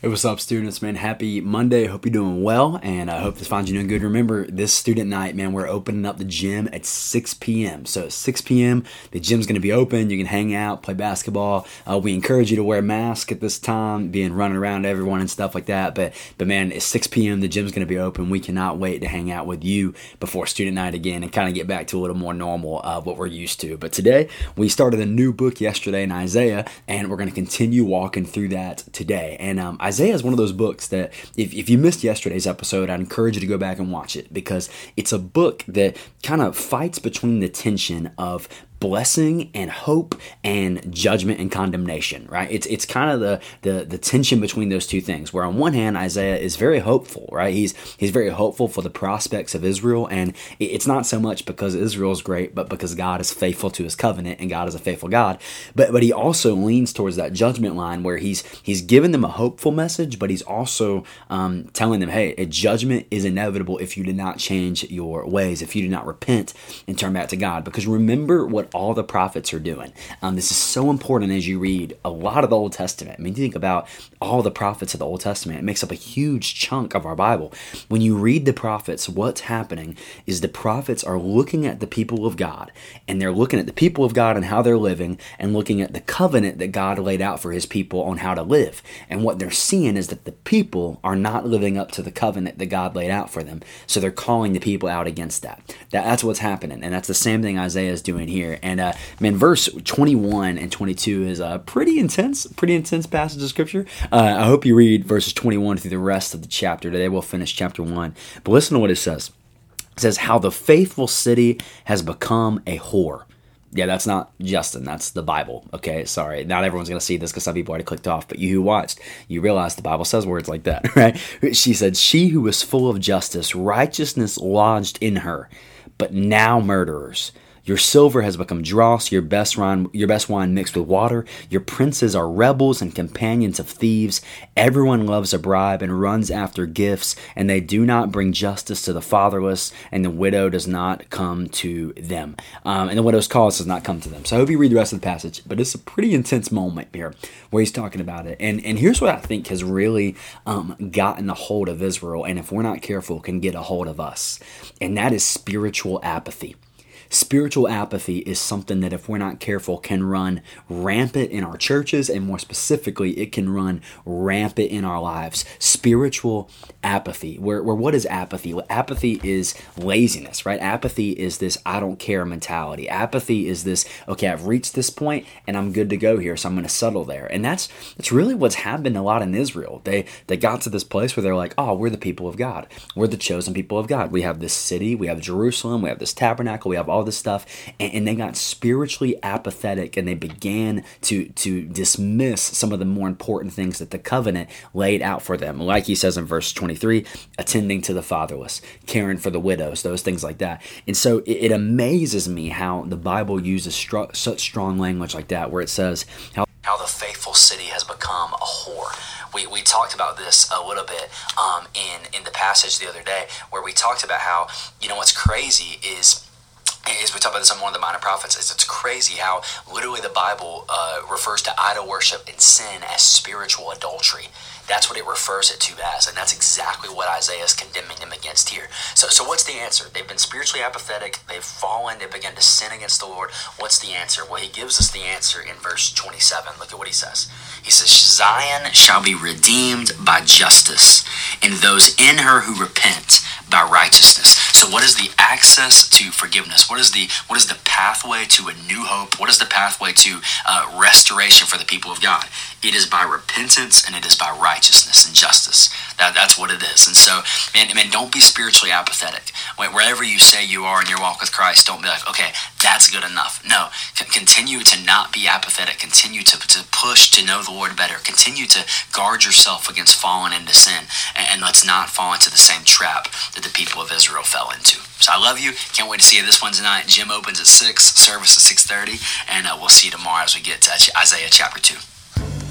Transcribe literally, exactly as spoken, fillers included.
Hey, what's up, students, man? Happy Monday. Hope you're doing well, and I hope this finds you doing good. Remember, this student night, man, we're opening up the gym at six p.m. So at six p.m., the gym's going to be open. You can hang out, play basketball. Uh, we encourage you to wear a mask at this time, being running around to everyone and stuff like that. But, but man, at six p.m., the gym's going to be open. We cannot wait to hang out with you before student night again and kind of get back to a little more normal of uh, what we're used to. But today, we started a new book yesterday in Isaiah, and we're going to continue walking through that today. And um, I Isaiah is one of those books that if, if you missed yesterday's episode, I encourage you to go back and watch it, because it's a book that kind of fights between the tension of blessing and hope and judgment and condemnation, right? It's it's kind of the, the the tension between those two things, where on one hand, Isaiah is very hopeful, right? He's he's very hopeful for the prospects of Israel, and it's not so much because Israel's great, but because God is faithful to his covenant and God is a faithful God. But but he also leans towards that judgment line where he's he's giving them a hopeful message, but he's also um, telling them, hey, a judgment is inevitable if you do not change your ways, if you do not repent and turn back to God. Because remember what all the prophets are doing. Um, this is so important as you read a lot of the Old Testament. I mean, you think about all the prophets of the Old Testament. It makes up a huge chunk of our Bible. When you read the prophets, what's happening is the prophets are looking at the people of God, and they're looking at the people of God and how they're living, and looking at the covenant that God laid out for his people on how to live. And what they're seeing is that the people are not living up to the covenant that God laid out for them. So they're calling the people out against that. that that's what's happening. And that's the same thing Isaiah is doing here. And uh, man, verse twenty-one and twenty-two is a pretty intense, pretty intense passage of scripture. Uh, I hope you read verses twenty-one through the rest of the chapter. Today we'll finish chapter one. But listen to what it says. It says, "How the faithful city has become a whore." Yeah, that's not Justin. That's the Bible. Okay, sorry. Not everyone's going to see this because some people already clicked off. But you who watched, you realize the Bible says words like that, right? She said, "She who was full of justice, righteousness lodged in her, but now murderers. Your silver has become dross, your best wine, your best wine mixed with water. Your princes are rebels and companions of thieves. Everyone loves a bribe and runs after gifts, and they do not bring justice to the fatherless, and the widow does not come to them." Um, and the widow's cause does not come to them. So I hope you read the rest of the passage, but it's a pretty intense moment here where he's talking about it. And and here's what I think has really um, gotten a hold of Israel, and if we're not careful, can get a hold of us. And that is spiritual apathy. Spiritual apathy is something that, if we're not careful, can run rampant in our churches, and more specifically, it can run rampant in our lives. Spiritual apathy. Where, where what is apathy? Well, apathy is laziness, right? Apathy is this "I don't care" mentality. Apathy is this, okay, I've reached this point and I'm good to go here, so I'm going to settle there. And that's that's really what's happened a lot in Israel. They they got to this place where they're like, oh, we're the people of God. We're the chosen people of God. We have this city. We have Jerusalem. We have this tabernacle. We have all all this stuff, and they got spiritually apathetic, and they began to to dismiss some of the more important things that the covenant laid out for them. Like he says in verse twenty-three, attending to the fatherless, caring for the widows, those things like that. And so it, it amazes me how the Bible uses stru- such strong language like that, where it says how How the faithful city has become a whore. We we talked about this a little bit um, in in the passage the other day, where we talked about how, you know, what's crazy is Is we talk about this on one of the minor prophets, is it's crazy how literally the Bible uh, refers to idol worship and sin as spiritual adultery. That's what it refers it to as, and that's exactly what Isaiah is condemning them against here. So, so what's the answer? They've been spiritually apathetic. They've fallen. They've begun to sin against the Lord. What's the answer? Well, he gives us the answer in verse twenty-seven. Look at what he says. He says, "Zion shall be redeemed by justice, and those in her who repent by righteousness." So what is the access to forgiveness? What is the what is the pathway to a new hope? What is the pathway to uh, restoration for the people of God? It is by repentance, and it is by righteousness and justice. That, that's what it is. And so, man, man, don't be spiritually apathetic. Wherever you say you are in your walk with Christ, don't be like, okay, that's good enough. No, C- continue to not be apathetic. Continue to, to push to know the Lord better. Continue to guard yourself against falling into sin. And, and let's not fall into the same trap that the people of Israel fell into. So I love you. Can't wait to see you this Wednesday night. Gym opens at six, service at six thirty, and uh, we'll see you tomorrow as we get to Isaiah chapter two.